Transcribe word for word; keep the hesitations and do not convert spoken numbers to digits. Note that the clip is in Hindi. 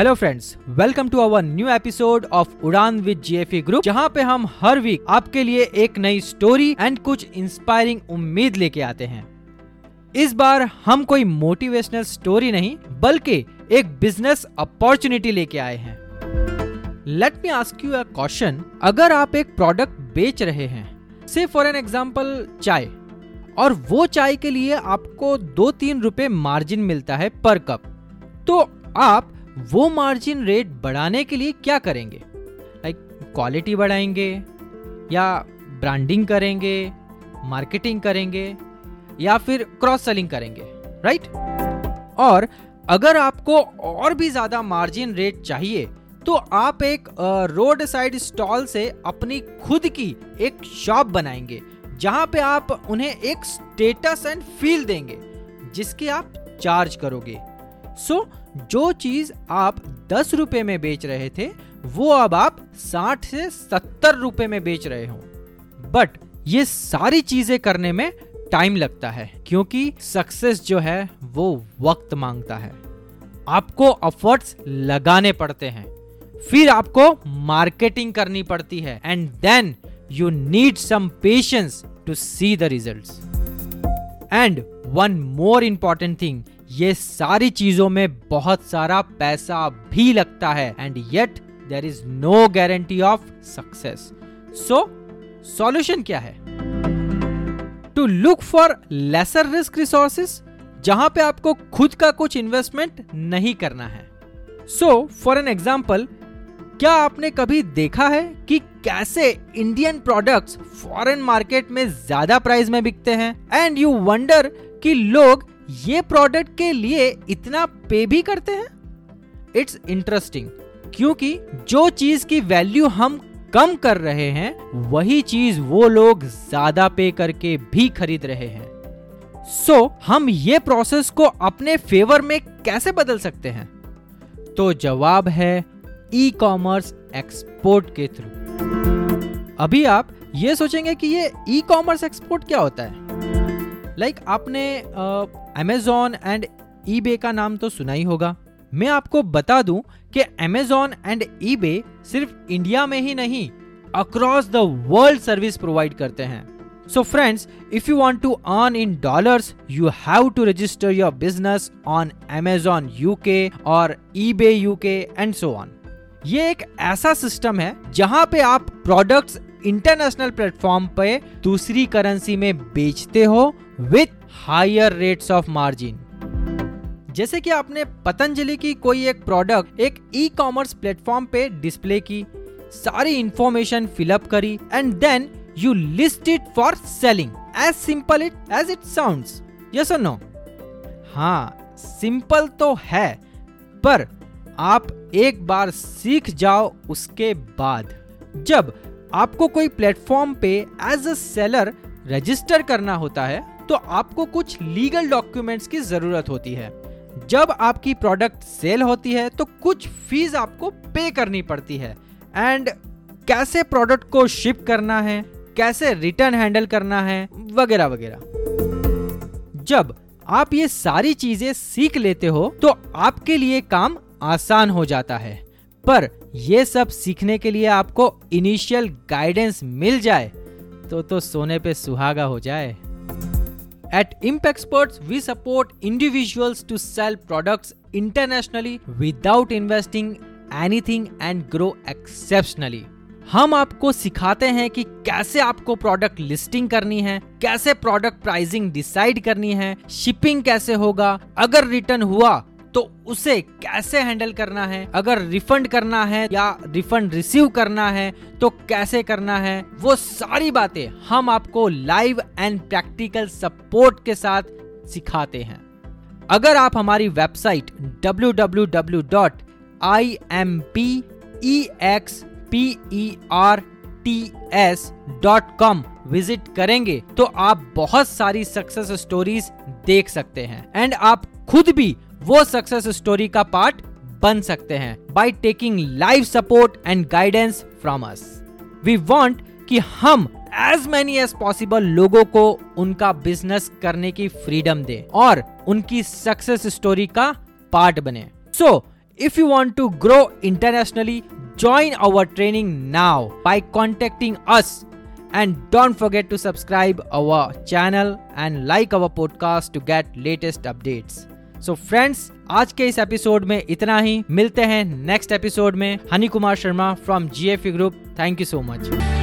Hello friends, welcome to our new episode of Udaan with GFA group, जहां पे हम हर वीक आपके लिए एक नई स्टोरी एंड कुछ इंस्पायरिंग उम्मीद लेके आते हैं। इस बार हम कोई मोटिवेशनल स्टोरी नहीं बल्कि एक बिजनेस अपॉर्चुनिटी लेके आए हैं। Let me ask you a question, अगर आप एक प्रोडक्ट बेच रहे हैं, से फॉर एन एग्जाम्पल चाय, और वो चाय के लिए आपको दो तीन रुपए मार्जिन मिलता है पर कप, तो आप वो मार्जिन रेट बढ़ाने के लिए क्या करेंगे? लाइक क्वालिटी बढ़ाएंगे या ब्रांडिंग करेंगे, मार्केटिंग करेंगे या फिर क्रॉस सेलिंग करेंगे, राइट? और अगर आपको और भी ज़्यादा मार्जिन रेट चाहिए तो आप एक रोड साइड स्टॉल से अपनी खुद की एक शॉप बनाएंगे, जहाँ पे आप उन्हें एक स्टेटस एंड फील देंगे जिसके आप चार्ज करोगे। सो so, जो चीज़ आप दस रुपए में बेच रहे थे वो अब आप साठ से सत्तर रुपए में बेच रहे हो। बट ये सारी चीज़ें करने में टाइम लगता है, क्योंकि सक्सेस जो है वो वक्त मांगता है। आपको एफर्ट्स लगाने पड़ते हैं, फिर आपको मार्केटिंग करनी पड़ती है, and then you need some patience to see the results. And one more important thing, ये सारी चीजों में बहुत सारा पैसा भी लगता है, and yet there is no guarantee of success. So, solution क्या है? To look for lesser risk resources, जहां पे आपको खुद का कुछ investment नहीं करना है। So, for an example, क्या आपने कभी देखा है कि कैसे इंडियन प्रोडक्ट्स फॉरेन मार्केट में ज्यादा प्राइस में बिकते हैं, एंड यू वंडर कि लोग ये प्रोडक्ट के लिए इतना पे भी करते हैं? इट्स इंटरेस्टिंग, क्योंकि जो चीज की वैल्यू हम कम कर रहे हैं वही चीज वो लोग ज्यादा पे करके भी खरीद रहे हैं। सो so, हम ये प्रोसेस को अपने फेवर में कैसे बदल सकते हैं? तो जवाब है ई कॉमर्स एक्सपोर्ट के थ्रू। अभी आप ये सोचेंगे कि ये ई कॉमर्स एक्सपोर्ट क्या होता है। लाइक like आपने अमेजॉन एंड ईबे का नाम तो सुना ही होगा। मैं आपको बता दूं कि अमेजॉन एंड ईबे सिर्फ इंडिया में ही नहीं, across the world service provide करते हैं। So friends, if you want to earn in dollars, you have to register your business on Amazon UK और eBay UK and so on. ये एक ऐसा सिस्टम है जहां पे आप प्रोडक्ट्स इंटरनेशनल प्लेटफॉर्म पे दूसरी करेंसी में बेचते हो with higher rates of margin. जैसे कि आपने पतंजलि की कोई एक प्रोडक्ट एक ई कॉमर्स प्लेटफॉर्म पे डिस्प्ले की, सारी इंफॉर्मेशन फिलअप करी, and then you list it for selling. As simple it as it sounds, yes और नो? हाँ, सिंपल तो है, पर आप एक बार सीख जाओ, उसके बाद जब आपको कोई प्लेटफॉर्म पे एज अ सेलर रजिस्टर करना होता है तो आपको कुछ लीगल डॉक्यूमेंट्स की जरूरत होती है। जब आपकी प्रोडक्ट सेल होती है तो कुछ फीस आपको पे करनी पड़ती है, एंड कैसे प्रोडक्ट को शिप करना है, कैसे रिटर्न हैंडल करना है, वगैरह वगैरह। जब आप ये सारी चीजें सीख लेते हो तो आपके लिए काम आसान हो जाता है, पर यह सब सीखने के लिए आपको इनिशियल गाइडेंस मिल जाए तो तो सोने पे सुहागा हो जाए। At ImpExperts, we support individuals to sell products internationally without investing anything and grow exceptionally. हम आपको सिखाते हैं कि कैसे आपको प्रोडक्ट लिस्टिंग करनी है, कैसे प्रोडक्ट प्राइसिंग डिसाइड करनी है, शिपिंग कैसे होगा, अगर रिटर्न हुआ तो उसे कैसे हैंडल करना है, अगर रिफंड करना है या रिफंड रिसीव करना है तो कैसे करना है। वो सारी बातें हम आपको लाइव एंड प्रैक्टिकल सपोर्ट के साथ सिखाते हैं। अगर आप हमारी website W W W dot I M P E X P E R T S dot com visit करेंगे तो आप बहुत सारी सक्सेस स्टोरीज देख सकते हैं, एंड आप खुद भी वो सक्सेस स्टोरी का पार्ट बन सकते हैं by taking live support and guidance from us. We want कि हम एज मेनी एज पॉसिबल लोगों को उनका बिजनेस करने की फ्रीडम दें और उनकी सक्सेस स्टोरी का पार्ट बने। सो If you want to grow internationally, join our training now by contacting us. And don't forget to subscribe our channel and like our podcast to get latest updates. So friends, आज के इस एपिसोड में इतना ही. मिलते हैं नेक्स्ट एपिसोड में. Honey Kumar Sharma from G F A group. Thank you so much.